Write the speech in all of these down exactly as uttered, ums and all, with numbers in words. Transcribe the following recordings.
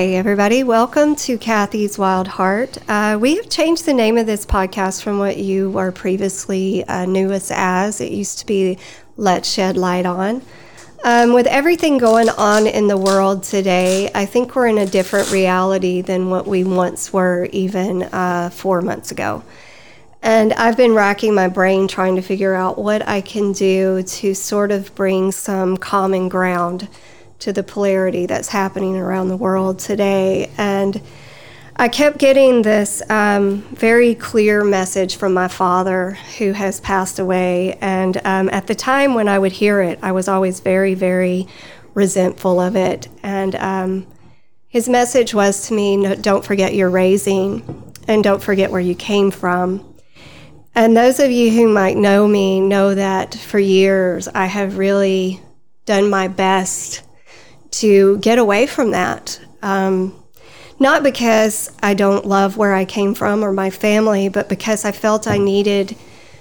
Hey everybody, welcome to Kathy's Wild Heart. Uh, we have changed the name of this podcast from what you were previously uh, knew us as. It used to be Let's Shed Light On. Um, with everything going on in the world today, I think we're in a different reality than what we once were even uh, four months ago. And I've been racking my brain trying to figure out what I can do to sort of bring some common ground to the polarity that's happening around the world today. And I kept getting this um, very clear message from my father, who has passed away. And um, at the time when I would hear it, I was always very, very resentful of it. And um, his message was to me, no, don't forget your raising, and don't forget where you came from. And those of you who might know me know that for years I have really done my best to get away from that. Um, not because I don't love where I came from or my family, but because I felt I needed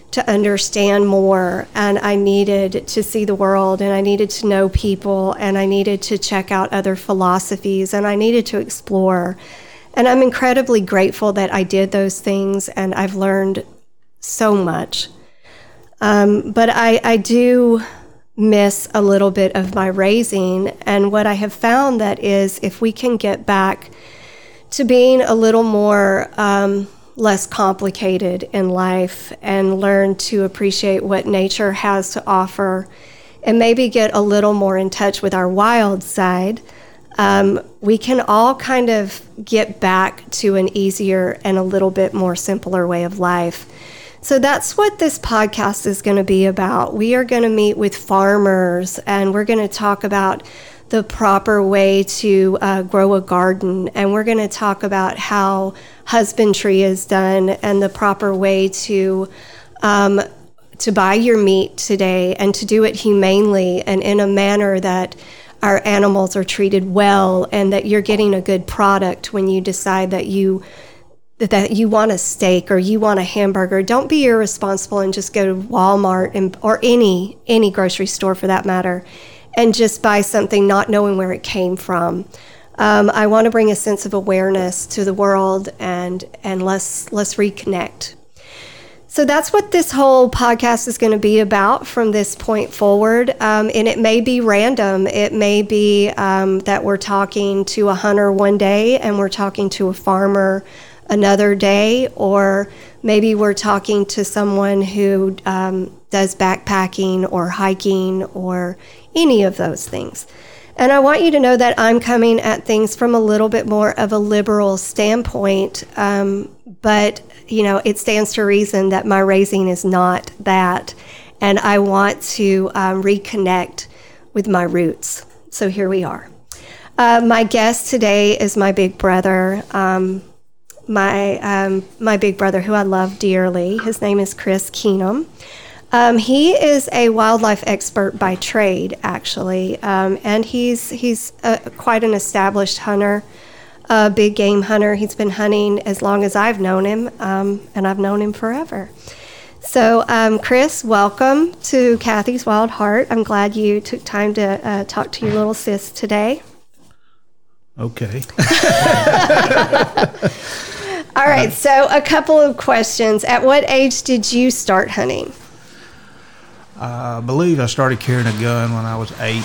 to understand more, and I needed to see the world, and I needed to know people, and I needed to check out other philosophies, and I needed to explore. And I'm incredibly grateful that I did those things, and I've learned so much. Um, but I, I do... miss a little bit of my raising. And what I have found that is, if we can get back to being a little more um, less complicated in life and learn to appreciate what nature has to offer, and maybe get a little more in touch with our wild side, um, we can all kind of get back to an easier and a little bit more simpler way of life. So that's what this podcast is going to be about. We are going to meet with farmers, and we're going to talk about the proper way to uh, grow a garden. And we're going to talk about how husbandry is done, and the proper way to um, to buy your meat today, and to do it humanely and in a manner that our animals are treated well, and that you're getting a good product when you decide that you that you want a steak or you want a hamburger. Don't be irresponsible and just go to Walmart and or any any grocery store for that matter, and just buy something not knowing where it came from. Um, I want to bring a sense of awareness to the world, and and let's let's reconnect. So that's what this whole podcast is going to be about from this point forward. Um, and it may be random. It may be um, that we're talking to a hunter one day and we're talking to a farmer another day, or maybe we're talking to someone who um, does backpacking or hiking or any of those things. And I want you to know that I'm coming at things from a little bit more of a liberal standpoint, um, but you know, it stands to reason that my raising is not that, and I want to um, reconnect with my roots. So here we are. Uh, my guest today is my big brother, um, My um, my big brother, who I love dearly. His name is Chris Keenum. Um, he is a wildlife expert by trade, actually, um, and he's he's a, quite an established hunter, a big game hunter. He's been hunting as long as I've known him, um, and I've known him forever. So, um, Chris, welcome to Kathy's Wild Heart. I'm glad you took time to uh, talk to your little sis today. Okay. All right, so a couple of questions. At what age did you start hunting? I believe I started carrying a gun when I was eight,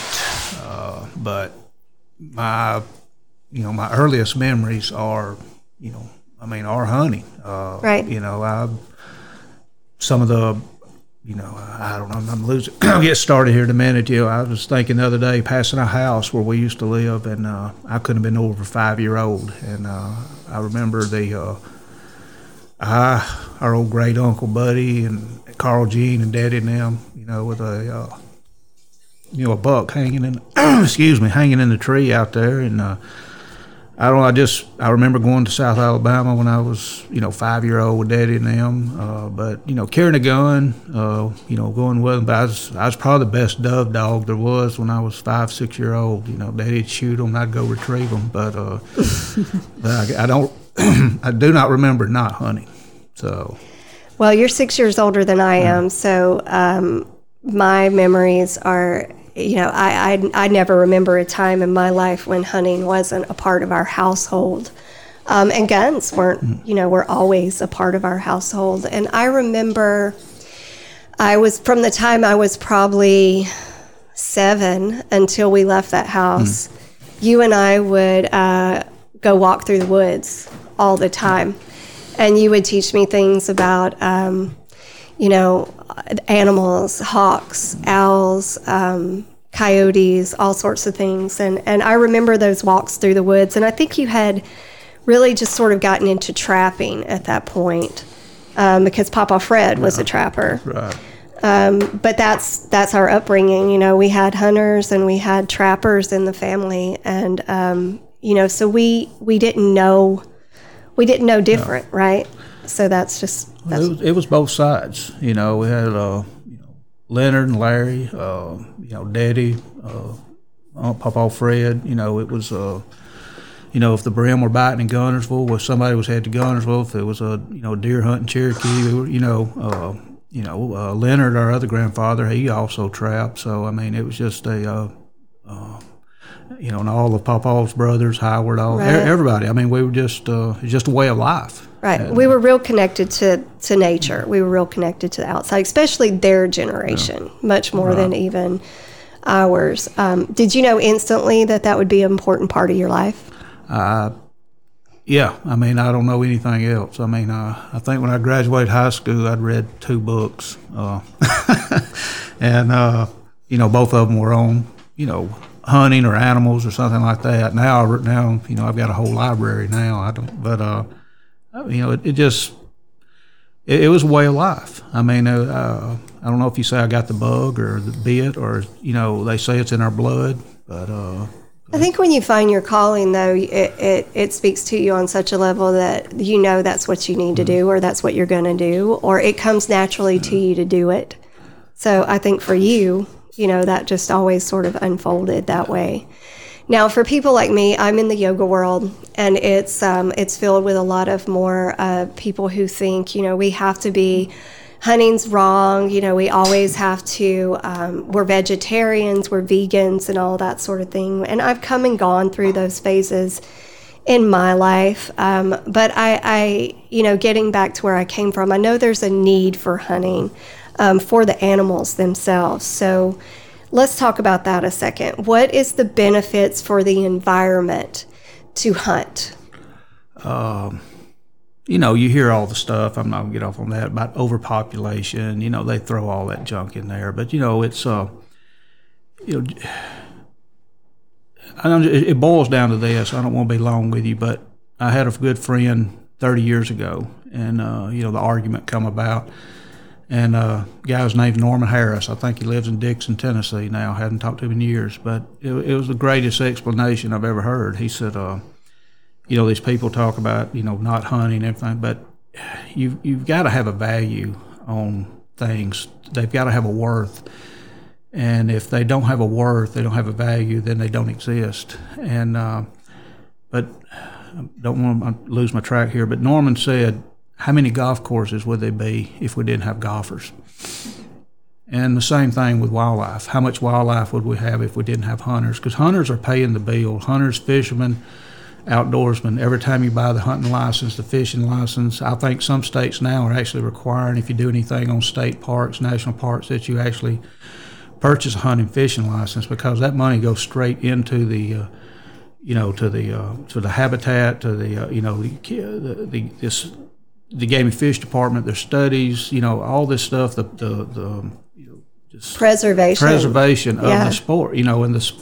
uh, but my, you know, my earliest memories are, you know, I mean, are hunting. Uh, right. You know, I some of the, you know, I don't know, I'm losing. I'll get started here in a minute. You know, I was thinking the other day, passing a house where we used to live, and uh, I couldn't have been over five-year-old, and uh, I remember the uh, I, our old great uncle Buddy and Carl Jean and Daddy and them, you know, with a uh, you know a buck hanging in, excuse me, hanging in the tree out there, and uh, I don't. I just I remember going to South Alabama when I was you know five year old with Daddy and them, uh, but you know carrying a gun, uh, you know going with them. But I was I was probably the best dove dog there was when I was five six year old. You know, Daddy'd shoot them, I'd go retrieve them, but, uh, but I, I don't. I do not remember not hunting. So, well, you're six years older than I am, so um, my memories are you know, I, I I never remember a time in my life when hunting wasn't a part of our household. Um, and guns weren't, you know, were always a part of our household. And I remember I was, from the time I was probably seven until we left that house, mm. you and I would uh, go walk through the woods all the time. And you would teach me things about, um, you know, animals, hawks, owls, um, coyotes, all sorts of things. And, and I remember those walks through the woods. And I think you had really just sort of gotten into trapping at that point, um, because Papa Fred was yeah, a trapper. Right. Um, but that's that's our upbringing. You know, we had hunters and we had trappers in the family, and um, you know, so we we didn't know we didn't know different, no. right? So that's just that's well, it, was, it was both sides. You know, we had uh, you know, Leonard and Larry, uh, you know, Daddy, uh, Aunt Papa Fred. You know, it was. Uh, You know, if the brim were biting in Guntersville, well, somebody was headed to Guntersville. If it was a you know deer hunt in Cherokee, we were, you know, uh, you know uh, Leonard, our other grandfather, he also trapped. So I mean, it was just a, uh, uh, you know, and all of Papa's brothers, Howard, all right. everybody. I mean, we were just uh, just a way of life. Right. And we were real connected to, to nature. We were real connected to the outside, especially their generation, yeah. much more right. than even ours. Um, did you know instantly that that would be an important part of your life? Uh, yeah, I mean, I don't know anything else. I mean, uh, I think when I graduated high school, I'd read two books. Uh, and, uh, you know, both of them were on, you know, hunting or animals or something like that. Now, now you know, I've got a whole library now. I don't, but, uh, you know, it, it just, it, it was a way of life. I mean, uh, I don't know if you say I got the bug or the bit or, you know, they say it's in our blood, but, uh. I think when you find your calling, though, it, it, it speaks to you on such a level that you know that's what you need to do or that's what you're going to do, or it comes naturally to you to do it. So I think for you, you know, that just always sort of unfolded that way. Now, for people like me, I'm in the yoga world, and it's um, it's filled with a lot of more uh, people who think, you know, we have to be hunting's wrong, you know, we always have to, um, we're vegetarians, we're vegans, and all that sort of thing. And I've come and gone through those phases in my life. Um, but I, I, you know, getting back to where I came from, I know there's a need for hunting um, for the animals themselves. So let's talk about that a second. What is the benefits for the environment to hunt? Um. You know, you hear all the stuff, I'm not going to get off on that, about overpopulation, you know, they throw all that junk in there. But, you know, it's, uh, you know, I don't, it boils down to this. I don't want to be long with you, but I had a good friend thirty years ago, and, uh, you know, the argument come about. And uh, a guy's name's Norman Harris. I think he lives in Dixon, Tennessee now. I haven't talked to him in years, but it, it was the greatest explanation I've ever heard. He said, uh, you know, these people talk about, you know, not hunting and everything, but you've, you've got to have a value on things. They've got to have a worth. And if they don't have a worth, they don't have a value, then they don't exist. And, uh, but I don't want to lose my track here, but Norman said, how many golf courses would there be if we didn't have golfers? And the same thing with wildlife. How much wildlife would we have if we didn't have hunters? Because hunters are paying the bill. Hunters, fishermen, outdoorsmen, every time you buy the hunting license, the fishing license, I think some states now are actually requiring if you do anything on state parks, national parks, that you actually purchase a hunting fishing license, because that money goes straight into the, uh, you know, to the uh, to the habitat, to the uh, you know the the, the, this, the game and fish department, their studies, you know, all this stuff, the the, the you know, just preservation preservation of yeah. the sport, you know, and the.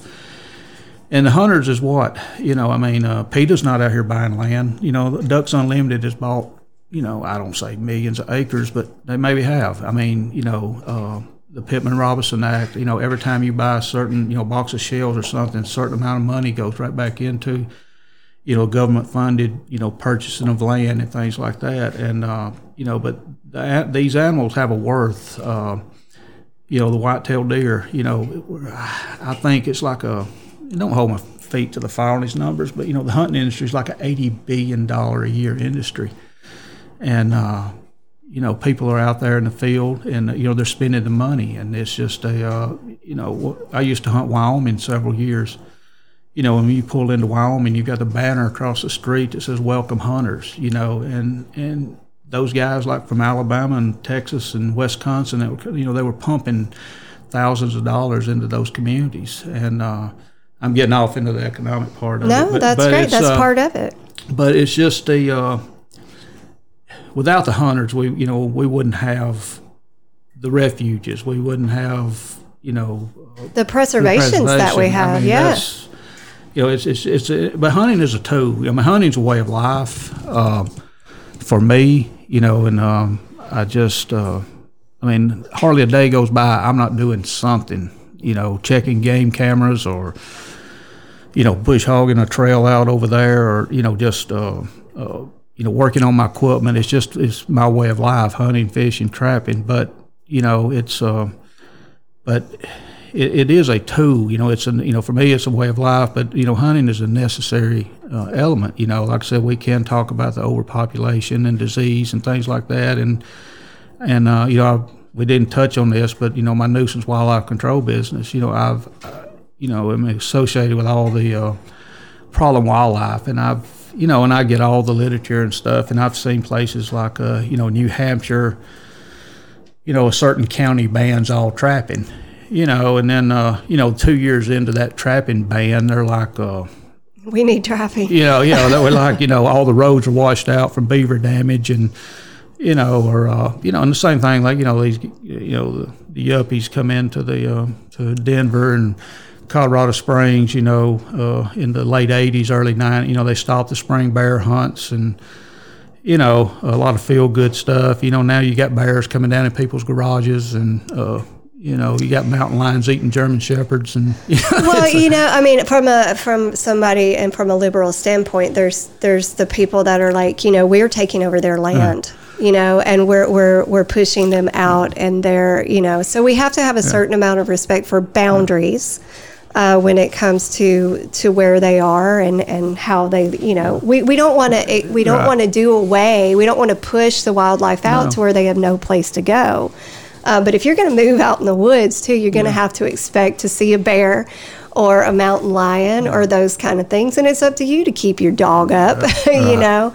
And the hunters is what, you know, I mean, uh, PETA's not out here buying land. You know, Ducks Unlimited has bought, you know, I don't say millions of acres, but they maybe have. I mean, you know, uh, the Pittman-Robinson Act, you know, every time you buy a certain, you know, box of shells or something, a certain amount of money goes right back into, you know, government-funded, you know, purchasing of land and things like that. And, uh, you know, but the, these animals have a worth. Uh, you know, the white-tailed deer, you know, I think it's like a... I don't hold my feet to the fire on these numbers, but, you know, the hunting industry is like an eighty billion dollars a year industry. And, uh, you know, people are out there in the field and, you know, they're spending the money. And it's just a, uh, you know, I used to hunt Wyoming several years. You know, when you pull into Wyoming, you've got the banner across the street that says "Welcome Hunters." You know, and and those guys like from Alabama and Texas and Wisconsin, that were, you know, they were pumping thousands of dollars into those communities. And uh, I'm getting off into the economic part of no, it. No, that's but great. That's uh, part of it. But it's just the uh, without the hunters, we you know we wouldn't have the refuges. We wouldn't have you know the preservations the preservation. that we have. I mean, yes. Yeah. You know, it's it's it's. It, but hunting is a tool. I mean, hunting's a way of life uh, for me. You know, and um, I just, uh, I mean, hardly a day goes by I'm not doing something. You know, checking game cameras or, you know, bush hogging a trail out over there, or you know, just, uh, uh, you know, working on my equipment. It's just it's my way of life: hunting, fishing, trapping. But you know, it's, uh, but. It, it is a tool, you know. It's an, you know, for me, it's a way of life. But you know, hunting is a necessary uh, element. You know, like I said, we can talk about the overpopulation and disease and things like that. And and uh, you know, I, we didn't touch on this, but you know, my nuisance wildlife control business. You know, I've, uh, you know, I'm associated with all the uh, problem wildlife, and I've, you know, and I get all the literature and stuff, and I've seen places like, uh, you know, New Hampshire. You know, a certain county bans all trapping. You know, and then, uh, you know, two years into that trapping ban, they're like... Uh, we need trapping. You know, yeah, they were like, you know, all the roads are washed out from beaver damage and, you know, or, uh, you know, and the same thing, like, you know, these, you know, the, the yuppies come into the, uh, to Denver and Colorado Springs, you know, uh, in the late eighties, early nineties, you know, they stopped the spring bear hunts and, you know, a lot of feel-good stuff. You know, now you got bears coming down in people's garages and... Uh, You know, you got mountain lions eating German shepherds, and you know, well, you know, I mean, from a from somebody and from a liberal standpoint, there's there's the people that are like, you know, we're taking over their land, yeah. you know, and we're we're we're pushing them out, and they're, you know, so we have to have a certain yeah. amount of respect for boundaries uh, when it comes to to where they are and, and how they, you know, we we don't want to we don't right. want to do away, we don't want to push the wildlife out no. to where they have no place to go. Uh, but if you're going to move out in the woods, too, you're going to yeah. have to expect to see a bear or a mountain lion yeah. or those kind of things. And it's up to you to keep your dog up, yeah. you know.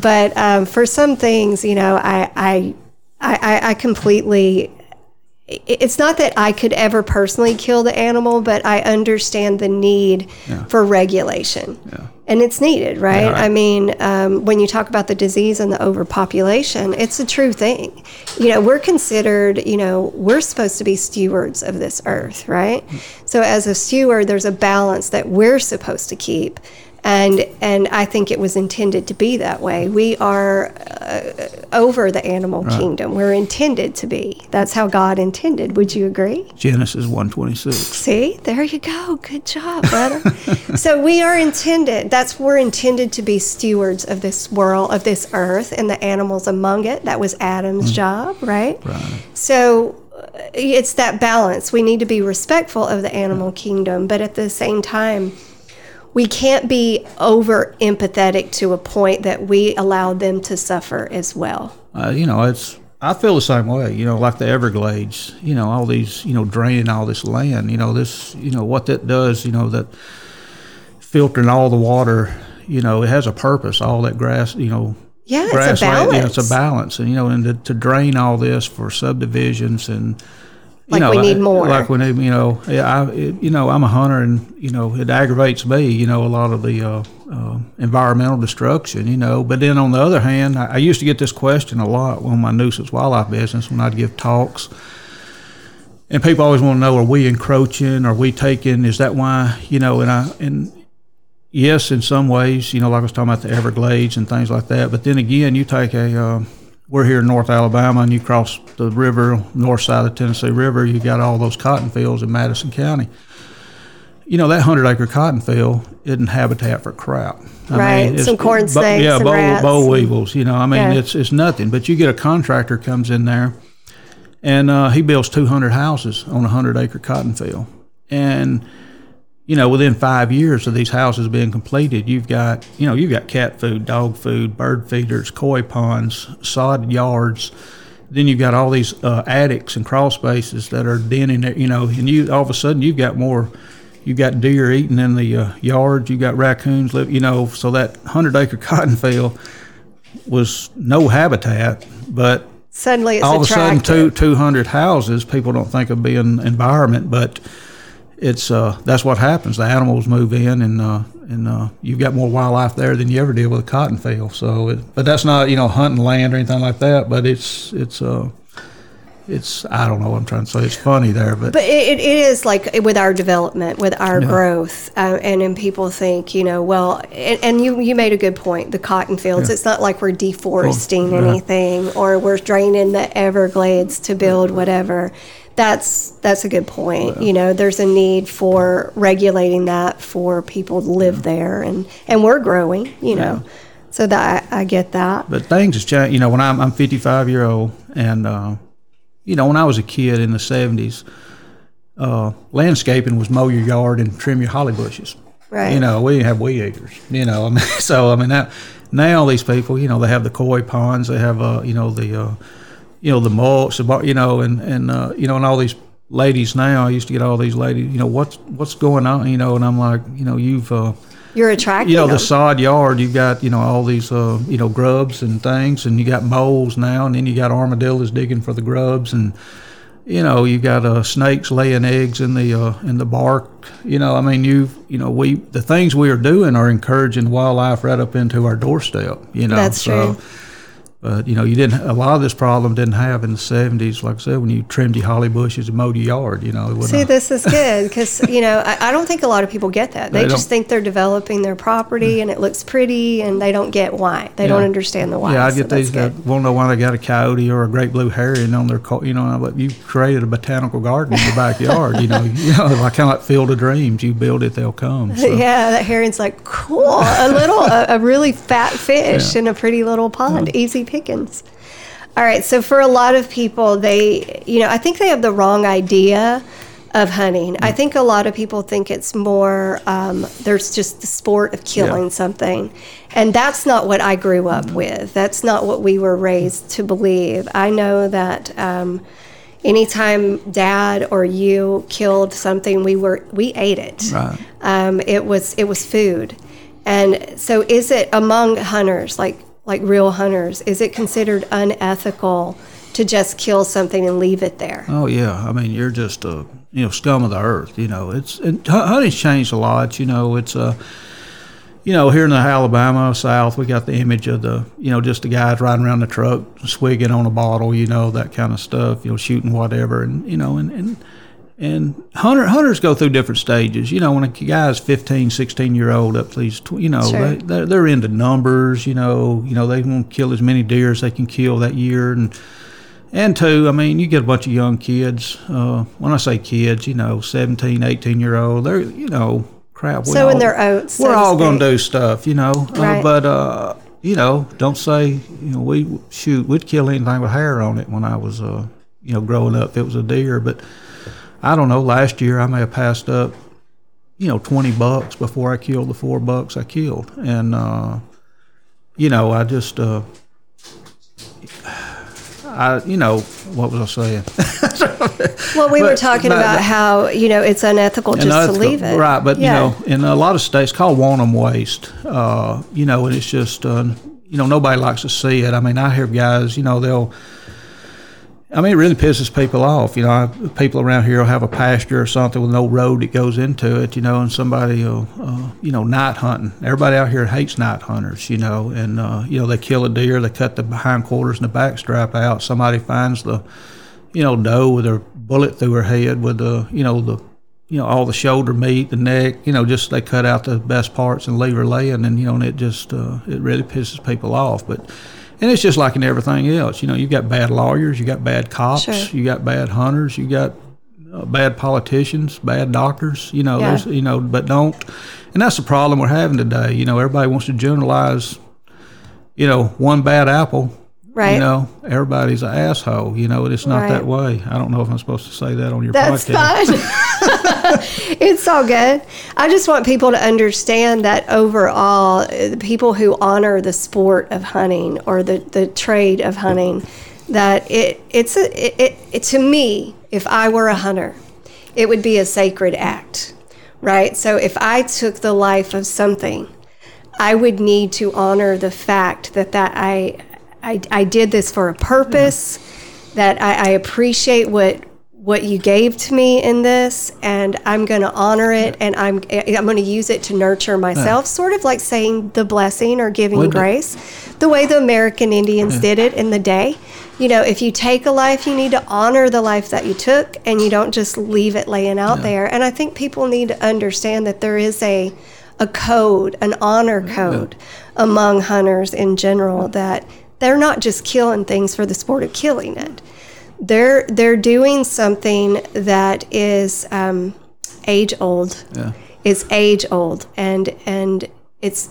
But um, for some things, you know, I, I, I, I completely... It's not that I could ever personally kill the animal, but I understand the need yeah. for regulation. Yeah. And it's needed, right? Yeah, right. I mean, um, when you talk about the disease and the overpopulation, it's a true thing. You know, we're considered, you know, we're supposed to be stewards of this earth, right? So as a steward, there's a balance that we're supposed to keep. And and I think it was intended to be that way. We are uh, over the animal right. kingdom. We're intended to be. That's how God intended. Would you agree? Genesis one twenty-six. See? There you go. Good job, brother. So we are intended. That's we're intended to be stewards of this world, of this earth, and the animals among it. That was Adam's mm-hmm. job, right? Right. So... It's that balance. We need to be respectful of the animal kingdom, but at the same time, we can't be over empathetic to a point that we allow them to suffer as well. Uh, you know, it's. I feel the same way. You know, like the Everglades. You know, all these. You know, draining all this land. You know, this. You know what that does. You know that filtering all the water. You know, it has a purpose. All that grass. You know. Yeah, it's a balance. Yeah, it's a balance, and you know, and to, to drain all this for subdivisions and you like know, we need more. Like we need, you know, I, you know, I'm a hunter, and you know, it aggravates me, you know, a lot of the uh, uh, environmental destruction, you know. But then on the other hand, I, I used to get this question a lot on my nuisance wildlife business when I'd give talks, and people always want to know: Are we encroaching? Are we taking? Is that why? You know, and I and. Yes, in some ways, you know, like I was talking about the Everglades and things like that. But then again, you take a, uh, we're here in North Alabama, and you cross the river, north side of the Tennessee River, you got all those cotton fields in Madison County. You know, that hundred-acre cotton field isn't habitat for crap. I right, mean, some corn snakes, yeah, some boll, rats. boll weevils, you know. I mean, yeah. it's it's nothing. But you get a contractor comes in there, and uh, he builds two hundred houses on a hundred-acre cotton field. And... You know, within five years of these houses being completed, you've got, you know, you've got cat food, dog food, bird feeders, koi ponds, sod yards, Then you've got all these uh, attics and crawl spaces that are denning there, you know, and you all of a sudden you've got more, you've got deer eating in the uh, yard, you've got raccoons, li- you know, so that hundred-acre cotton field was no habitat, but suddenly it's all attractive. Of a sudden two, two hundred houses, people don't think of being environment, but it's uh, that's what happens. The animals move in, and uh, and uh, you've got more wildlife there than you ever did with a cotton field. So, it, but that's not, you know, hunting land or anything like that. But it's it's uh, it's I don't know what I'm trying to say. It's funny there, but but it, it is like with our development, with our yeah. growth, uh, and then people think, you know, well, and, and you you made a good point. The cotton fields. Yeah. It's not like we're deforesting well, yeah. anything, or we're draining the Everglades to build yeah. whatever. That's that's a good point. Yeah. You know, there's a need for regulating that for people to live yeah. there, and, and we're growing, you yeah. know, so that I, I get that. But things have changed. You know, when I'm I'm fifty-five year old, and uh, you know, when I was a kid in the seventies, uh, landscaping was mow your yard and trim your holly bushes. Right. You know, we didn't have weed eaters. You know, I mean, so I mean that now these people, you know, they have the koi ponds, they have uh, you know the. Uh, you know, the mulch, you know, and, and uh, you know, and all these ladies now, I used to get all these ladies, you know, what's what's going on, you know, and I'm like, you know, you've... Uh, You're attracting You know, them. The sod yard, you've got, you know, all these, uh, you know, grubs and things, and you got moles now, and then you got armadillos digging for the grubs, and, you know, you've got uh, snakes laying eggs in the uh, in the bark, you know, I mean, you've, you know, we, the things we are doing are encouraging wildlife right up into our doorstep, you know. That's so, true. But, you know, you didn't. A lot of this problem didn't have in the seventies, like I said, when you trimmed your holly bushes and mowed your yard, you know. See, this is good because, you know, I, I don't think a lot of people get that. They, they just think they're developing their property yeah. and it looks pretty, and they don't get why. They yeah. don't understand the why. Yeah, I get so these that won't know why they got a coyote or a great blue heron on their, co- you know, like you created a botanical garden in your backyard, you know. You know, like, kind of like Field of Dreams. You build it, they'll come. So. Yeah, that heron's like, cool, a little, a, a really fat fish yeah. in a pretty little pond, yeah. easy pickings. All right, so for a lot of people, they, you know, I think they have the wrong idea of hunting. Yeah. I think a lot of people think it's more, um, there's just the sport of killing yeah. something. And that's not what I grew up mm-hmm. with. That's not what we were raised to believe. I know that um, anytime Dad or you killed something, we were we ate it. Right. Um, it was it was food. And so is it among hunters, like, like real hunters, is it considered unethical to just kill something and leave it there? Oh yeah, I mean you're just a uh, you know scum of the earth. You know it's and hunting's changed a lot. You know it's a uh, you know here in the Alabama South we got the image of the you know just the guys riding around the truck swigging on a bottle. You know that kind of stuff. You know shooting whatever and you know and and and hunter, hunters go through different stages. You know, when a guy's fifteen, sixteen year old up to these, you know, sure. they, they're, they're into numbers, you know, you know, they want to kill as many deer as they can kill that year. And, and two, I mean, you get a bunch of young kids. Uh, when I say kids, you know, seventeen, eighteen year old, they're, you know, crap. So all, in their oats. We're so all going to do stuff, you know, right. uh, but, uh, you know, don't say, you know, we shoot, we'd kill anything with hair on it when I was, uh, you know, growing up, it was a deer, but I don't know, last year I may have passed up, you know, twenty bucks before I killed the four bucks I killed. And, uh, you know, I just, uh, I, you know, what was I saying? Well, we but, were talking but, about but, how, you know, it's unethical just unethical, to leave it. Right, but, yeah. you know, in a lot of states, it's called wanton waste, uh, you know, and it's just, uh, you know, nobody likes to see it. I mean, I hear guys, you know, they'll... I mean, it really pisses people off. You know, I, people around here will have a pasture or something with no road that goes into it, you know, and somebody will, uh, you know, night hunting. Everybody out here hates night hunters, you know, and, uh, you know, they kill a deer, they cut the hindquarters and the back strap out. Somebody finds the, you know, doe with her bullet through her head with the, you know, the, you know, all the shoulder meat, the neck, you know, just they cut out the best parts and leave her laying, and, you know, and it just, uh, it really pisses people off. But, and it's just like in everything else. You know, you've got bad lawyers, you got bad cops, sure. you got bad hunters, you got uh, bad politicians, bad doctors, you know, yeah. there's, you know, but don't. And that's the problem we're having today. You know, everybody wants to generalize, you know, one bad apple. Right. You know, everybody's an asshole, you know, and it's not right. that way. I don't know if I'm supposed to say that on your That's podcast. That's fine. It's all good. I just want people to understand that overall, the people who honor the sport of hunting or the, the trade of hunting, that it it's a, it, it, it to me, if I were a hunter, it would be a sacred act, right? So if I took the life of something, I would need to honor the fact that that I I, I did this for a purpose, yeah. that I, I appreciate what what you gave to me in this, and I'm going to honor it, yeah. and I'm I'm going to use it to nurture myself, yeah. sort of like saying the blessing or giving Wouldn't grace, it? The way the American Indians yeah. did it in the day. You know, if you take a life, you need to honor the life that you took, and you don't just leave it laying out yeah. there. And I think people need to understand that there is a a code, an honor code yeah. among hunters in general, that they're not just killing things for the sport of killing it. They're they're doing something that is um, age old. Yeah. It's age old, and and it's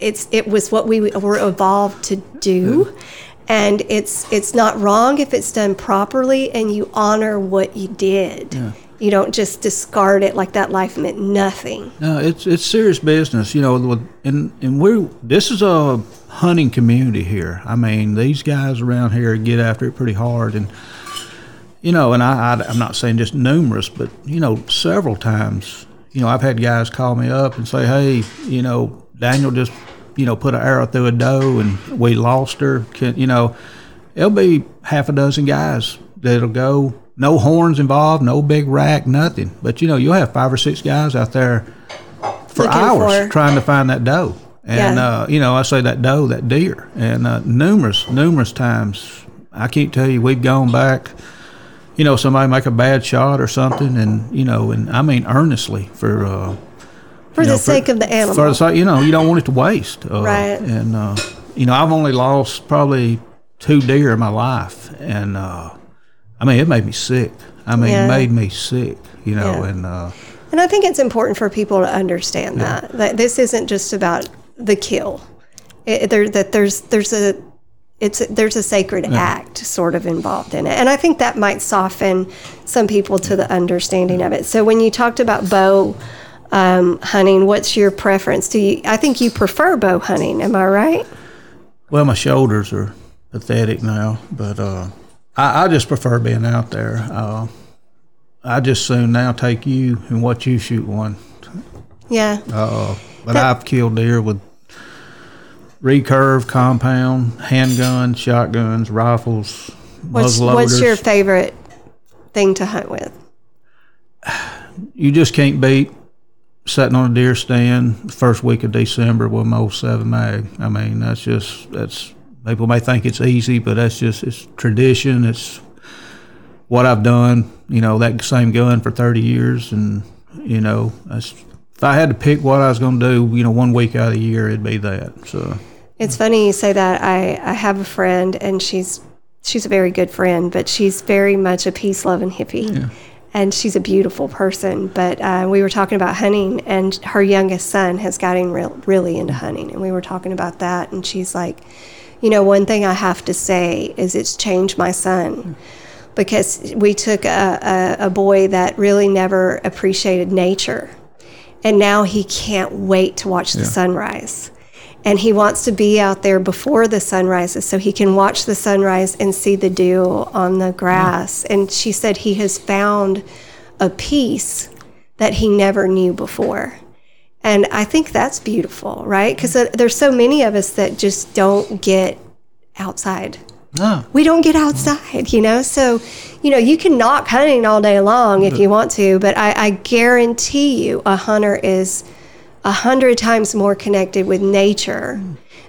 it's it was what we were evolved to do, yeah. and it's it's not wrong if it's done properly and you honor what you did. Yeah. You don't just discard it like that life meant nothing. No, it's it's serious business, you know. And and we this is a hunting community here. I mean, these guys around here get after it pretty hard, and you know. And I, I I'm not saying just numerous, but you know, several times, you know, I've had guys call me up and say, hey, you know, Daniel just you know put an arrow through a doe and we lost her. Can, you know, there'll be half a dozen guys that'll go. No horns involved, no big rack, nothing. But, you know, you'll have five or six guys out there for Looking hours for. trying to find that doe. And, yeah. uh, you know, I say that doe, that deer. And uh, numerous, numerous times, I can't tell you, we've gone back, you know, somebody make a bad shot or something. And, you know, and I mean earnestly for... Uh, for the know, sake for, of the animal. For the sake, you know, you don't want it to waste. Uh, right. And, uh, you know, I've only lost probably two deer in my life. And... Uh, I mean, it made me sick. I mean, yeah. it made me sick, you know. Yeah. And uh, and I think it's important for people to understand yeah. that that this isn't just about the kill. It, there, that there's there's a it's a, there's a sacred yeah. act sort of involved in it, and I think that might soften some people to the understanding yeah. of it. So when you talked about bow um, hunting, what's your preference? Do you? I think you prefer bow hunting. Am I right? Well, my shoulders are pathetic now, but. Uh, I, I just prefer being out there. Uh, I just soon now take you and watch you shoot one. Yeah. Uh, but that, I've killed deer with recurve, compound, handgun, shotguns, rifles, what's, muzzleloaders. What's your favorite thing to hunt with? You just can't beat sitting on a deer stand the first week of December with my old seven mag. I mean, that's just that's. People may think it's easy, but that's just it's tradition. It's what I've done, you know, that same gun for thirty years. And, you know, that's, if I had to pick what I was going to do, you know, one week out of the year, it'd be that. So it's funny you say that. I, I have a friend, and she's she's a very good friend, but she's very much a peace-loving hippie. Yeah. And she's a beautiful person. But uh, we were talking about hunting, and her youngest son has gotten real, really into hunting. And we were talking about that, and she's like, you know, one thing I have to say is it's changed my son, because we took a, a, a boy that really never appreciated nature, and now he can't wait to watch yeah. the sunrise. And he wants to be out there before the sun rises so he can watch the sunrise and see the dew on the grass. Yeah. And she said he has found a peace that he never knew before. And I think that's beautiful, right? Because there's so many of us that just don't get outside. No. We don't get outside, you know? So, you know, you can knock hunting all day long if you want to, but I, I guarantee you a hunter is a hundred times more connected with nature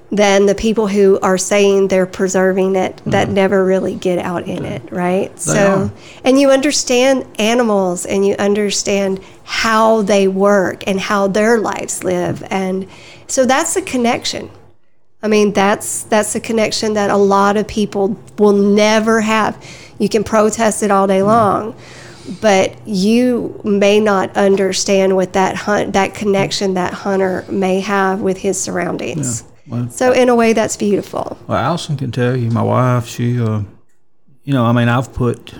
than the people who are saying they're preserving it that never really get out in it, right? They so, are. And you understand animals, and you understand how they work and how their lives live, and so that's a connection. I mean, that's that's a connection that a lot of people will never have. You can protest it all day long, but you may not understand what that hunt that connection that hunter may have with his surroundings. Yeah, well, so in a way, that's beautiful. Well, Allison can tell you, my wife, she, uh, you know, I mean, I've put, you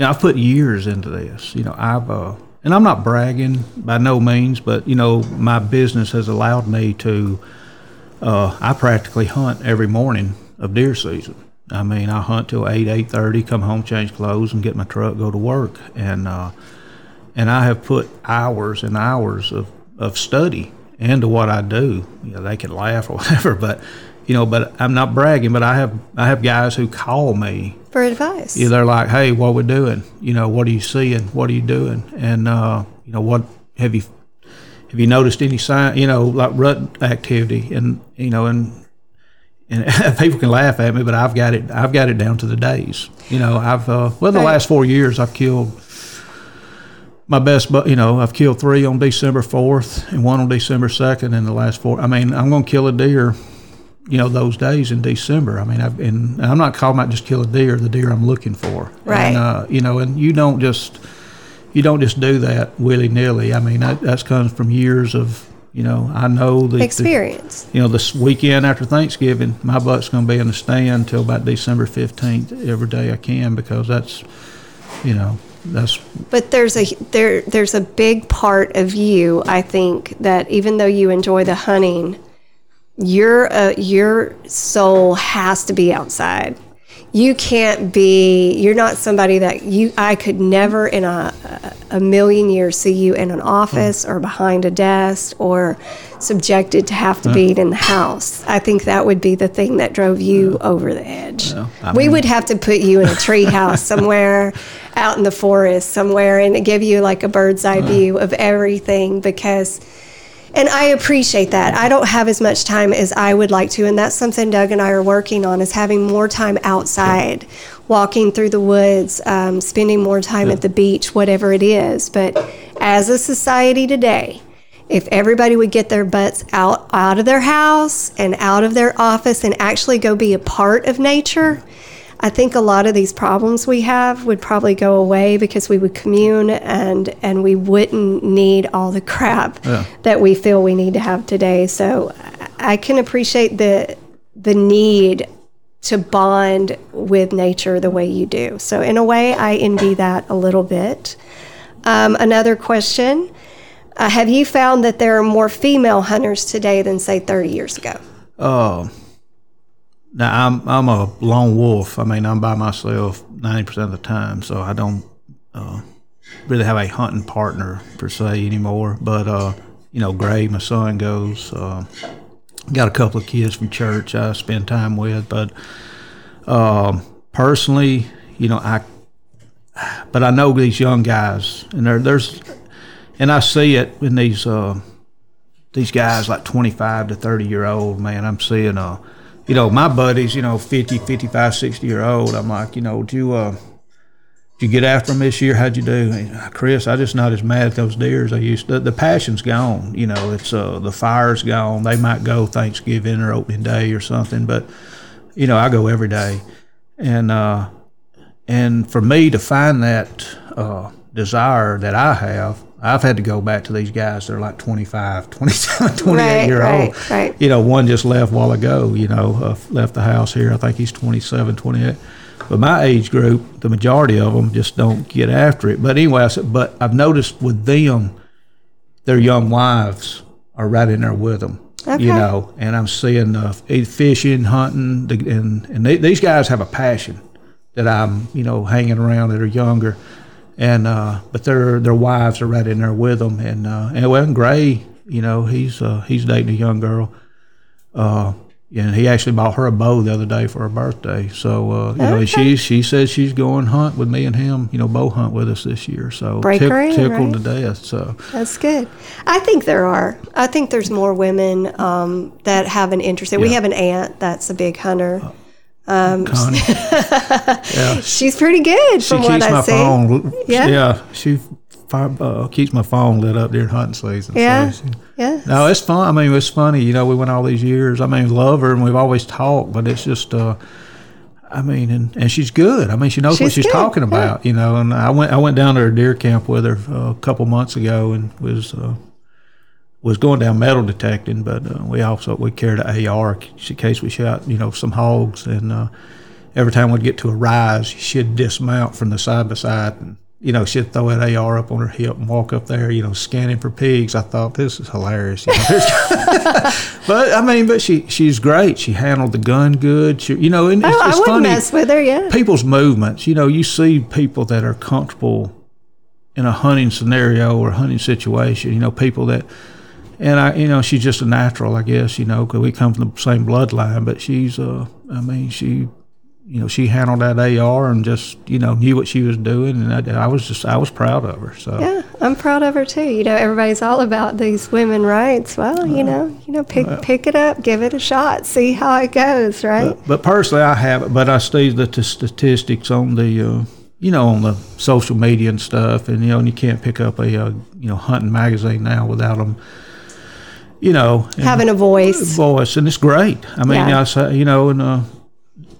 know, I've put years into this. You know, I've. Uh, And I'm not bragging by no means, but, you know, my business has allowed me to, uh, I practically hunt every morning of deer season. I mean, I hunt till eight, eight thirty, come home, change clothes, and get my truck, go to work. And uh, and I have put hours and hours of, of study into what I do. You know, they can laugh or whatever, but, you know, but I'm not bragging, but I have I have guys who call me. For advice. Yeah, they're like, hey, what are we doing? You know, what are you seeing? What are you doing? And, uh, you know, what have you have you noticed any sign, you know, like rut activity? And, you know, and... and people can laugh at me, but I've got it. I've got it down to the days. You know, I've uh, well, the right. last four years, I've killed my best. But you know, I've killed three on December fourth and one on December second. In the last four, I mean, I'm going to kill a deer. You know, those days in December. I mean, I've and, and I'm not talking about just kill a deer. The deer I'm looking for. Right. And, uh, you know, and you don't just you don't just do that willy nilly. I mean, that that's comes from years of. You know, I know the experience. The, you know, this weekend after Thanksgiving, my buck's going to be in the stand till about December fifteenth every day I can, because that's, you know, that's. But there's a there there's a big part of you, I think, that even though you enjoy the hunting, your uh, your soul has to be outside. You can't be. You're not somebody that you. I could never in a a million years see you in an office mm. or behind a desk or subjected to have to mm. be in the house. I think that would be the thing that drove you yeah. over the edge. Yeah, I mean. We would have to put you in a tree house somewhere, out in the forest somewhere, and give you like a bird's eye mm. view of everything because. And I appreciate that. I don't have as much time as I would like to, and that's something Doug and I are working on, is having more time outside, yeah. walking through the woods, um, spending more time yeah. at the beach, whatever it is. But as a society today, if everybody would get their butts out, out of their house and out of their office and actually go be a part of nature, I think a lot of these problems we have would probably go away because we would commune and, and we wouldn't need all the crap yeah. that we feel we need to have today. So I can appreciate the the need to bond with nature the way you do. So in a way, I envy that a little bit. Um, another question, uh, have you found that there are more female hunters today than, say, thirty years ago? Oh. Now, I'm I'm a lone wolf. I mean, I'm by myself ninety percent of the time, so I don't uh, really have a hunting partner, per se, anymore. But, uh, you know, Gray, my son, goes. Uh, got a couple of kids from church I spend time with. But uh, personally, you know, I – but I know these young guys, and there there's – and I see it in these uh, these guys, like twenty-five to thirty-year-old, man. I'm seeing uh, – you know, my buddies, you know, fifty, fifty-five, sixty-year-old, I'm like, you know, did you, uh, did you get after them this year? How'd you do? And, Chris, I just not as mad at those deers I used to. The, the passion's gone. You know, it's uh, the fire's gone. They might go Thanksgiving or opening day or something, but, you know, I go every day. And uh, and for me to find that uh, desire that I have, I've had to go back to these guys that are like twenty-five, twenty-seven, twenty-eight right, year right, old. Right. You know, one just left a while ago, you know, uh, left the house here. I think he's twenty-seven, twenty-eight. But my age group, the majority of them just don't get after it. But anyway, I said, but I've noticed with them, their young wives are right in there with them. Okay. You know, and I'm seeing uh, fishing, hunting, and, and they, these guys have a passion that I'm, you know, hanging around that are younger. And uh, but their their wives are right in there with them, and uh, and well, and Gray, you know, he's uh, he's dating a young girl, uh, and he actually bought her a bow the other day for her birthday. So uh, you okay. know, she she says she's going hunt with me and him, you know, bow hunt with us this year. So tick, in, tickled right? to death. So that's good. I think there are. I think there's more women um, that have an interest. Yeah. We have an aunt that's a big hunter. Uh, Um, yeah. She's pretty good from she what I see. Phone, yeah. yeah, she uh, keeps my phone lit up during hunting season. Yeah, so she, yeah. No, it's fun. I mean, it's funny. You know, we went all these years. I mean, love her, and we've always talked, but it's just. Uh, I mean, and, and she's good. I mean, she knows she's what she's good. talking about. Yeah. You know, and I went I went down to her deer camp with her uh, a couple months ago, and was. Uh, was going down metal detecting, but uh, we also, we carried an A R in case we shot, you know, some hogs. And uh, every time we'd get to a rise, she'd dismount from the side by side and you know, she'd throw that A R up on her hip and walk up there, you know, scanning for pigs. I thought, this is hilarious. You know, but, I mean, but she she's great. She handled the gun good. She, you know, and it's, oh, it's I wouldn't funny. mess with her, yeah. People's movements, you know, you see people that are comfortable in a hunting scenario or a hunting situation, you know, people that, and I, you know, she's just a natural, I guess, you know, because we come from the same bloodline, but she's, uh, I mean, she, you know, she handled that A R and just, you know, knew what she was doing, and I, I was just, I was proud of her, so. Yeah, I'm proud of her, too. You know, everybody's all about these women rights. Well, you uh, know, you know, pick uh, pick it up, give it a shot, see how it goes, right? But, but personally, I haven't, but I see the t- statistics on the, uh, you know, on the social media and stuff, and, you know, and you can't pick up a, uh, you know, hunting magazine now without them. You know, having a voice, voice, and it's great. I mean, yeah. I you know, and uh,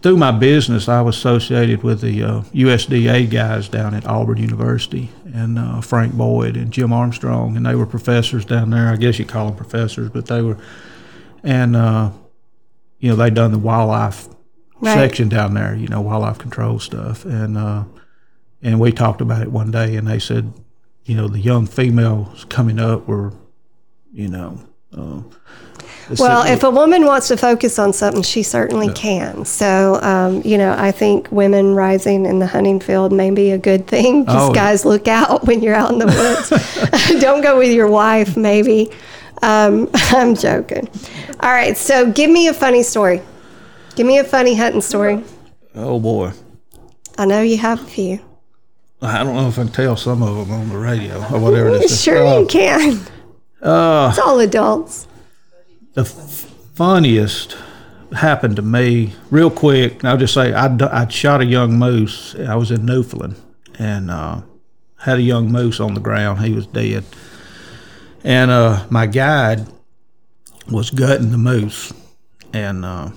through my business, I was associated with the uh, U S D A guys down at Auburn University, and uh, Frank Boyd and Jim Armstrong, and they were professors down there. I guess you call them professors, but they were, and uh, you know, they done the wildlife right. section down there. You know, wildlife control stuff, and uh, and we talked about it one day, and they said, you know, the young females coming up were, you know. Uh, well, if a woman wants to focus on something, she certainly yeah. can. So, um, you know, I think women rising in the hunting field may be a good thing. Just oh, guys, yeah. look out when you're out in the woods. Don't go with your wife, maybe. Um, I'm joking. All right, so give me a funny story. Give me a funny hunting story. Oh, boy. I know you have a few. I don't know if I can tell some of them on the radio or whatever it is. Sure oh. you can. Uh, it's all adults. The f- funniest happened to me real quick. And I'll just say I, d- I shot a young moose. I was in Newfoundland and uh, had a young moose on the ground. He was dead. And uh, my guide was gutting the moose. And uh,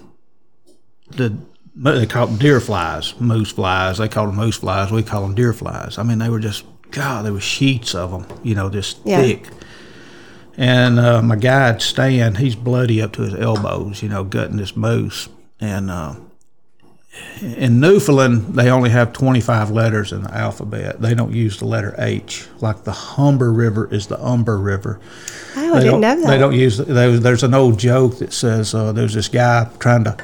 the they call them deer flies, moose flies. They call them moose flies. We call them deer flies. I mean, they were just, God, there were sheets of them, you know, just yeah. thick. And uh, my guide, Stan, he's bloody up to his elbows, you know, gutting this moose. And uh, in Newfoundland, they only have twenty-five letters in the alphabet. They don't use the letter H. Like the Humber River is the Umber River. Oh, I didn't know that. They don't use, they, there's an old joke that says uh, there's this guy trying to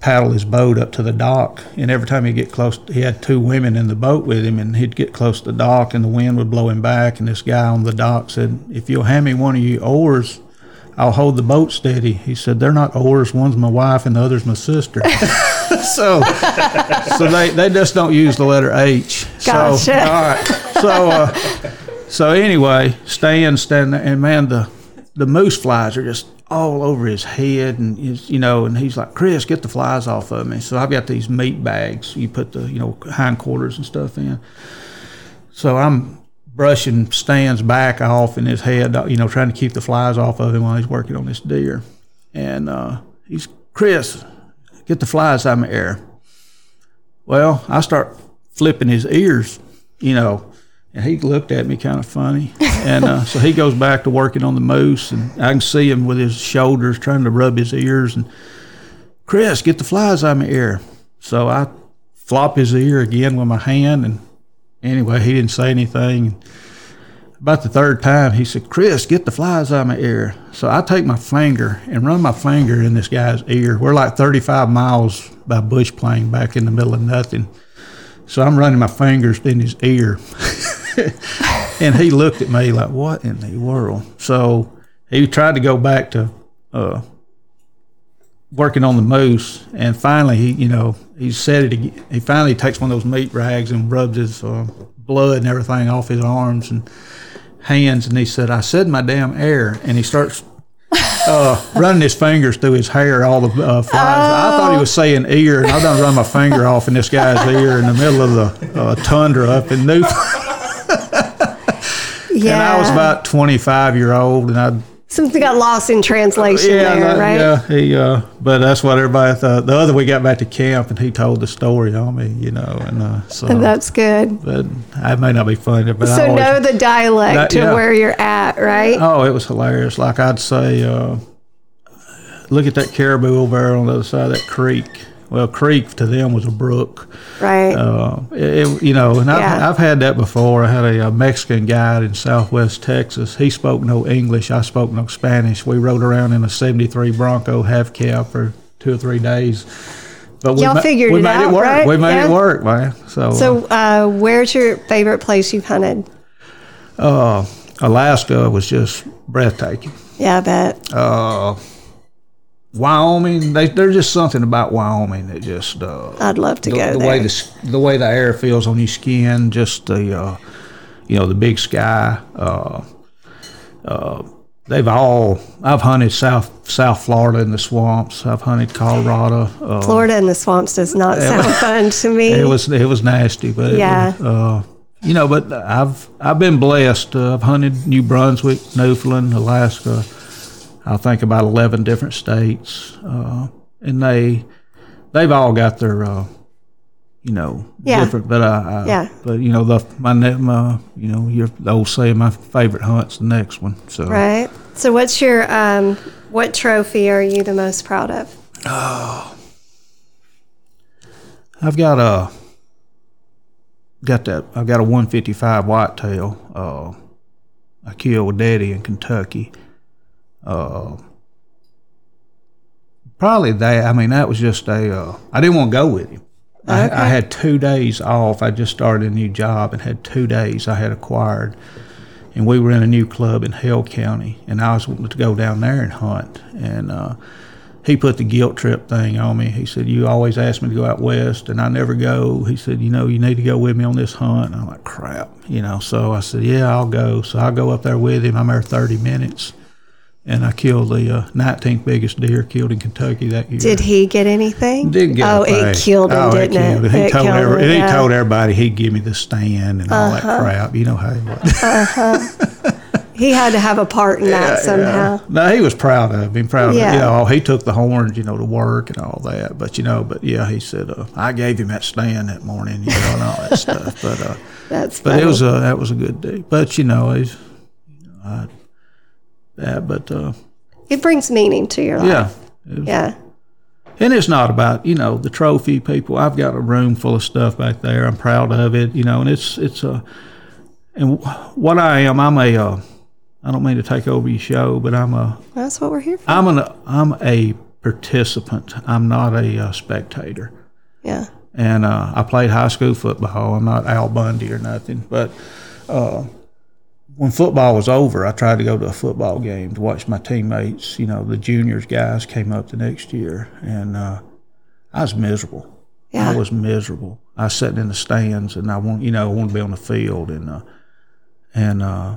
paddle his boat up to the dock, and every time he'd get close, he had two women in the boat with him, and he'd get close to the dock, and the wind would blow him back, and this guy on the dock said, if you'll hand me one of your oars, I'll hold the boat steady. He said, they're not oars. One's my wife, and the other's my sister. so so they, they just don't use the letter H. Gotcha. So, all right. So, uh, so anyway, Stan, Stan, and man, the, the moose flies are just all over his head, and his, you know, and he's like, Chris, get the flies off of me. So I've got these meat bags. You put the, you know, hindquarters and stuff in. So I'm brushing Stan's back off in his head, you know, trying to keep the flies off of him while he's working on this deer. And uh, he's, Chris, get the flies out of my ear. Well, I start flipping his ears, you know. And he looked at me kind of funny. And uh, so he goes back to working on the moose, and I can see him with his shoulders trying to rub his ears. And, Chris, get the flies out of my ear. So I flop his ear again with my hand. And anyway, he didn't say anything. About the third time, he said, Chris, get the flies out of my ear. So I take my finger and run my finger in this guy's ear. We're like thirty-five miles by bush plane back in the middle of nothing. So I'm running my fingers in his ear. And he looked at me like, what in the world? So he tried to go back to uh, working on the moose, and finally he, you know, he said it again. He finally takes one of those meat rags and rubs his uh, blood and everything off his arms and hands, and he said, I said my damn air. And he starts uh, running his fingers through his hair, all the uh, flies. Oh. I thought he was saying ear, and I done run my finger off in this guy's ear in the middle of the uh, tundra up in Newfoundland. Yeah. And I was about twenty-five year old, and I something got lost in translation uh, yeah, there, that, right? Yeah, he. Uh, but that's what everybody thought. The other we got back to camp, and he told the story on me, you know, and uh, so and that's good. But I may not be funny, but so I always, know the dialect that, yeah. to where you're at, right? Oh, it was hilarious. Like I'd say, uh, look at that caribou over there on the other side of that creek. well, creek to them was a brook. Right. Uh, it, it, you know, and yeah. I've, I've had that before. I had a, a Mexican guide in Southwest Texas. He spoke no English. I spoke no Spanish. We rode around in a seventy-three Bronco half cab for two or three days. But Y'all we figured ma- we it made out, it work. Right? We made yeah. it work, man. So, so uh, where's your favorite place you've hunted? Uh, Alaska was just breathtaking. Yeah, I bet. Uh, Wyoming, they, there's just something about Wyoming that just... Uh, I'd love to the, go the there. Way the, the way the air feels on your skin, just the, uh, you know, the big sky. Uh, uh, they've all... I've hunted South South Florida in the swamps. I've hunted Colorado. Uh, Florida in the swamps does not sound was, fun to me. It was it was nasty, but... Yeah. It was, uh, you know, but I've I've been blessed. Uh, I've hunted New Brunswick, Newfoundland, Alaska. I think about eleven different states, uh, and they they've all got their uh, you know yeah. different. But I, I yeah. but you know the my, my you know your the old saying, my favorite hunt's the next one. So right. So what's your um, what trophy are you the most proud of? Oh, I've got a. Got that? I've got a one fifty-five whitetail. Uh, I killed Daddy in Kentucky. Uh, probably that. I mean, that was just a. Uh, I didn't want to go with him. Okay. I, I had two days off. I just started a new job and had two days I had acquired, and we were in a new club in Hell County, and I was wanting to go down there and hunt. And uh, he put the guilt trip thing on me. He said, you always ask me to go out west, and I never go. He said, you know, you need to go with me on this hunt. And I'm like, crap, you know. So I said, yeah, I'll go. So I go up there with him. I'm there thirty minutes, and I killed the uh, nineteenth biggest deer killed in Kentucky that year. Did he get anything? Didn't get oh, anything. Oh, it killed him, oh, didn't it? It? He, it told killed every, him, yeah. he told everybody he'd give me the stand and all uh-huh. that crap. You know how he was. Uh-huh. He had to have a part in that yeah, somehow. Yeah. No, he was proud of him. Proud yeah. of, you know, he took the horns, you know, to work and all that. But, you know, but, yeah, he said, uh, I gave him that stand that morning, you know, and all that stuff. But uh, That's but funny. It was a, that was a good day. But, you know, he's, you know, I, that, but. Uh, it brings meaning to your life. Yeah. Was, yeah. And it's not about, you know, the trophy people. I've got a room full of stuff back there. I'm proud of it, you know, and it's, it's a, and what I am, I'm a, uh, I don't mean to take over your show, but I'm a... That's what we're here for. I'm, an, I'm a participant. I'm not a uh, spectator. Yeah. And uh, I played high school football. I'm not Al Bundy or nothing. But uh, when football was over, I tried to go to a football game to watch my teammates. You know, the juniors guys came up the next year, and uh, I was miserable. Yeah. I was miserable. I was sitting in the stands, and I want, you know, I wanted to be on the field. And... Uh, and uh,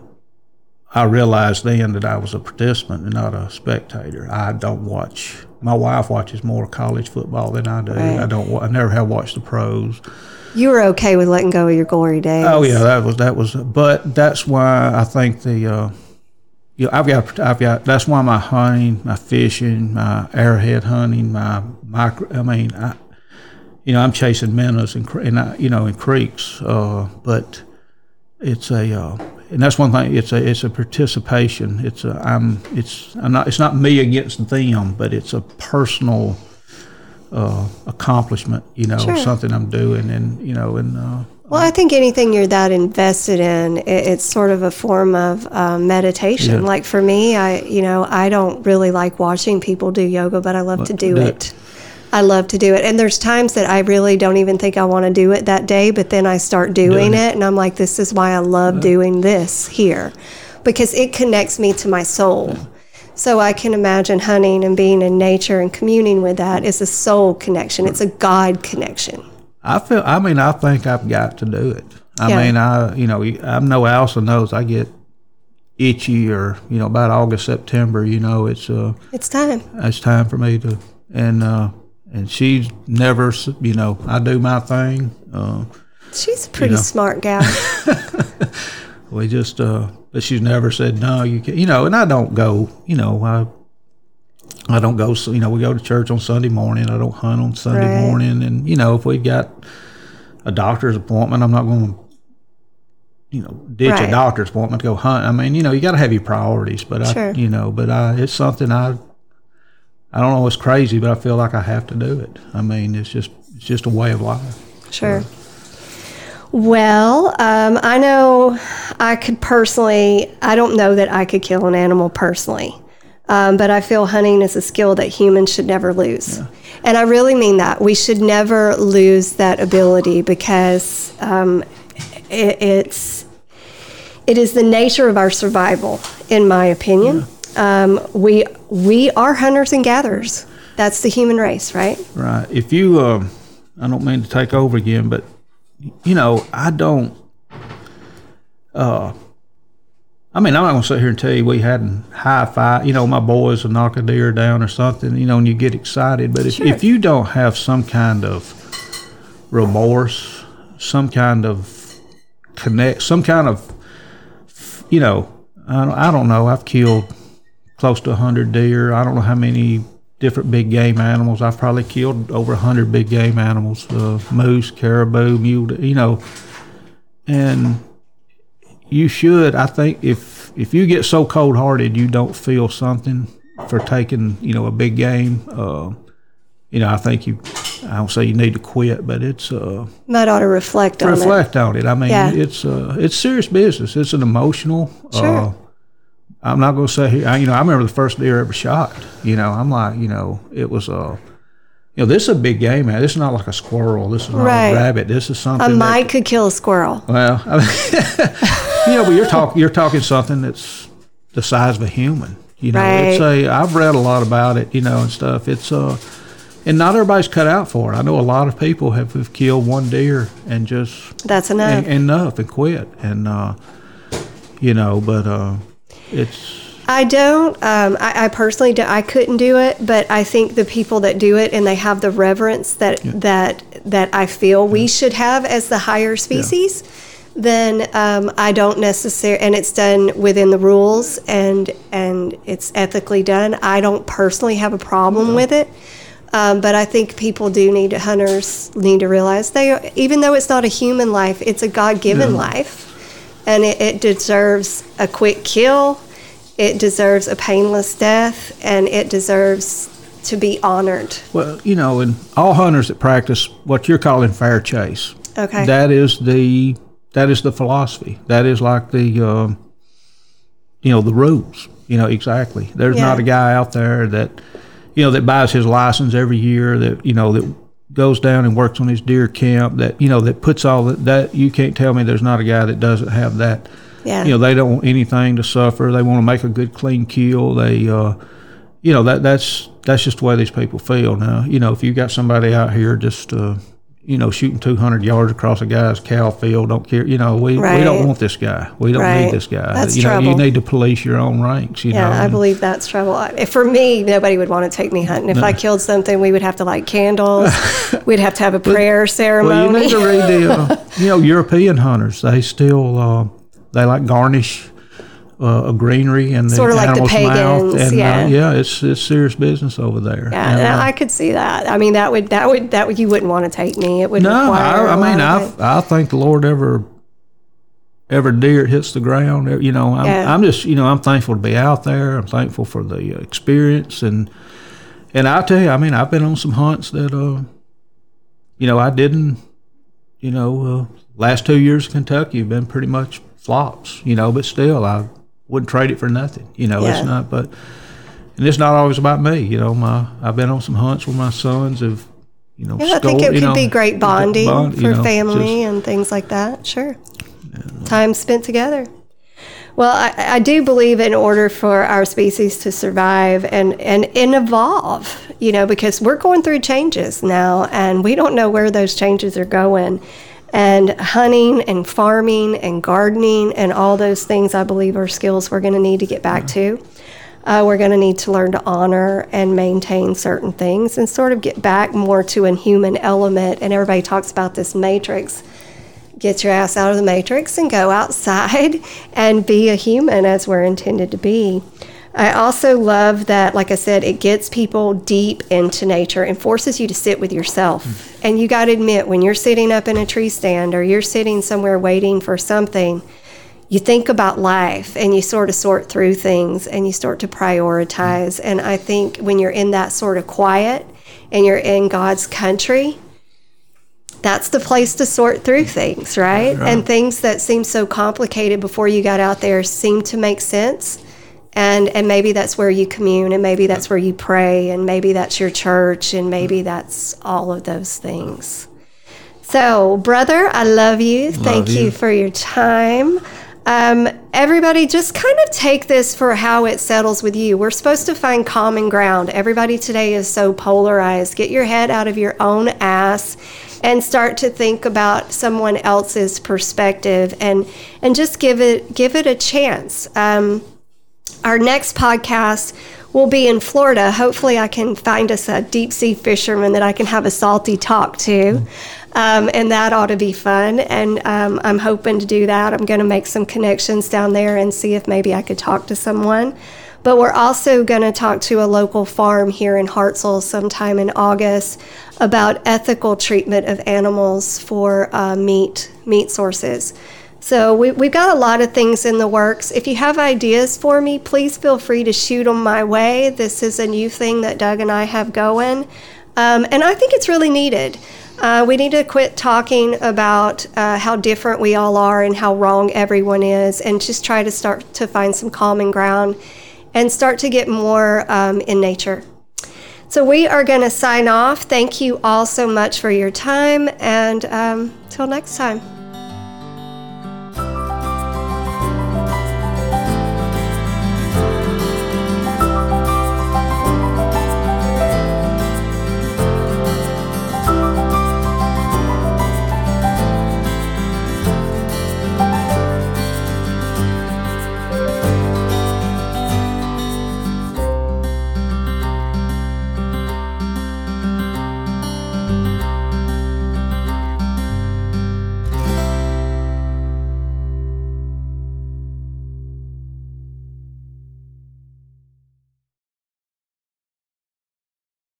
I realized then that I was a participant and not a spectator. I don't watch. My wife watches more college football than I do. Right. I don't. I never have watched the pros. You were okay with letting go of your glory days. Oh yeah, that was that was. But that's why I think the. Uh, you know, I've got. I've got. That's why my hunting, my fishing, my arrowhead hunting, my micro. I mean, I. You know, I'm chasing minnows and and I, you know in creeks, uh, but it's a. Uh, And that's one thing. It's a it's a participation. It's a I'm it's I'm not it's not me against them, but it's a personal uh, accomplishment. You know, sure. Something I'm doing, and you know, and uh, well, I think anything you're that invested in, it, it's sort of a form of uh, meditation. Yeah. Like for me, I you know I don't really like watching people do yoga, but I love but to do that, it. I love to do it. And there's times that I really don't even think I want to do it that day, but then I start doing it, and I'm like, this is why I love doing this here, because it connects me to my soul. So I can imagine hunting and being in nature and communing with that is a soul connection. It's a God connection. I feel, I mean, I think I've got to do it. I yeah. mean, I, you know, I know Alison knows I get itchy or, you know, about August, September, you know, it's, uh, it's time. It's time for me to, and, uh, And she's never, you know, I do my thing. Uh, she's a pretty you know. smart gal. we just, uh, but she's never said, no, you can't, you know, and I don't go, you know, I I don't go, you know, we go to church on Sunday morning. I don't hunt on Sunday right. morning. And, you know, if we've got a doctor's appointment, I'm not going to, you know, ditch right. a doctor's appointment to go hunt. I mean, you know, you got to have your priorities, but sure. I, you know, but I, it's something I, I don't know, it's crazy, but I feel like I have to do it. I mean, it's just it's just a way of life. Sure. So. Well, um, I know I could personally, I don't know that I could kill an animal personally, um, but I feel hunting is a skill that humans should never lose. Yeah. And I really mean that. We should never lose that ability because um, it, it's, it is the nature of our survival, in my opinion. Yeah. Um, we we are hunters and gatherers. That's the human race, right? Right. If you, uh, I don't mean to take over again, but you know, I don't, uh, I mean, I'm not going to sit here and tell you we hadn't high five, you know, my boys would knock a deer down or something, you know, and you get excited. But if, sure. if you don't have some kind of remorse, some kind of connect, some kind of, you know, I don't, I don't know, I've killed close to one hundred deer. I don't know how many different big game animals. I've probably killed over one hundred big game animals, uh, moose, caribou, mule, you know. And you should, I think, if if you get so cold-hearted you don't feel something for taking, you know, a big game, uh, you know, I think you, I don't say you need to quit, but it's... Uh, Might ought to reflect on reflect it. Reflect on it. I mean, yeah. it's uh, it's serious business. It's an emotional... Sure. Uh, I'm not going to say here, you know, I remember the first deer I ever shot. You know, I'm like, you know, it was a, you know, this is a big game, man. This is not like a squirrel. This is not right. a rabbit. This is something. A mite that, could kill a squirrel. Well, I mean, you know, but you're, talk, you're talking something that's the size of a human. You know, right. it's a, I've read a lot about it, you know, and stuff. It's uh, and not everybody's cut out for it. I know a lot of people have who've killed one deer and just. That's enough. En- enough and quit. And, uh, you know, but. Uh, It's. I don't. Um, I, I personally, do, I couldn't do it, but I think the people that do it and they have the reverence that yeah. that that I feel yeah. we should have as the higher species, yeah. then um, I don't necessarily. And it's done within the rules, and and it's ethically done. I don't personally have a problem yeah. with it, um, but I think people do need to, hunters need to realize they are, even though it's not a human life, it's a God-given yeah. life. And it, it deserves a quick kill, it deserves a painless death, and it deserves to be honored. Well, you know, and all hunters that practice what you're calling fair chase. Okay. That is the that is the philosophy. That is like the, um, you know, the rules. You know, exactly. There's yeah. not a guy out there that, you know, that buys his license every year that, you know, that goes down and works on his deer camp, that, you know, that puts all that, that you can't tell me there's not a guy that doesn't have that. Yeah. You know, they don't want anything to suffer. They want to make a good, clean kill. They, uh, you know, that that's that's just the way these people feel now. You know, if you got somebody out here just, uh, you know, shooting two hundred yards across a guy's cow field, don't care. You know, we, right. we don't want this guy. We don't right. need this guy. That's you know, trouble. You need to police your own ranks. You yeah, know? I believe that's trouble. For me, nobody would want to take me hunting. If no. I killed something, we would have to light candles. We'd have to have a prayer well, ceremony. Well, you need to read the, uh, you know, European hunters. They still, uh, they like garnish uh, a greenery and the sort of animal's like the pagans, mouth. And, yeah, uh, yeah, it's it's serious business over there. Yeah, and, uh, I could see that. I mean, that would that would that would, you wouldn't want to take me. It would no. Require I, I mean, I I think the Lord ever ever deer hits the ground. You know, I'm yeah. I'm just you know I'm thankful to be out there. I'm thankful for the experience and and I tell you, I mean, I've been on some hunts that uh, you know, I didn't. You know, uh, last two years of Kentucky have been pretty much flops. You know, but still, I. Wouldn't trade it for nothing, you know. Yeah. It's not, but and it's not always about me, you know. My I've been on some hunts where my sons have, you know. Yeah, I think it could know, be great bonding bond, for you know, family just, and things like that. Sure, and, uh, time spent together. Well, I, I do believe in order for our species to survive and and and evolve, you know, because we're going through changes now, and we don't know where those changes are going. And hunting and farming and gardening and all those things, I believe, are skills we're going to need to get back yeah. to. Uh, we're going to need to learn to honor and maintain certain things and sort of get back more to a human element. And everybody talks about this matrix. Get your ass out of the matrix and go outside and be a human as we're intended to be. I also love that, like I said, it gets people deep into nature and forces you to sit with yourself. Mm. And you got to admit, when you're sitting up in a tree stand or you're sitting somewhere waiting for something, you think about life and you sort of sort through things and you start to prioritize. And I think when you're in that sort of quiet and you're in God's country, that's the place to sort through things, right? right? And things that seemed so complicated before you got out there seem to make sense. And and maybe that's where you commune, and maybe that's where you pray, and maybe that's your church, and maybe that's all of those things. So, brother, I love you. Love Thank you. you for your time. Um, everybody, just kind of take this for how it settles with you. We're supposed to find common ground. Everybody today is so polarized. Get your head out of your own ass and start to think about someone else's perspective, and and just give it give it a chance. Um, our next podcast will be in Florida. Hopefully, I can find us a deep sea fisherman that I can have a salty talk to. Um, and that ought to be fun. And um, I'm hoping to do that. I'm going to make some connections down there and see if maybe I could talk to someone. But we're also going to talk to a local farm here in Hartzell sometime in August about ethical treatment of animals for uh, meat, meat sources. So we, we've got a lot of things in the works. If you have ideas for me, please feel free to shoot them my way. This is a new thing that Doug and I have going. Um, and I think it's really needed. Uh, we need to quit talking about uh, how different we all are and how wrong everyone is, and just try to start to find some common ground and start to get more um, in nature. So we are going to sign off. Thank you all so much for your time, and um, till next time.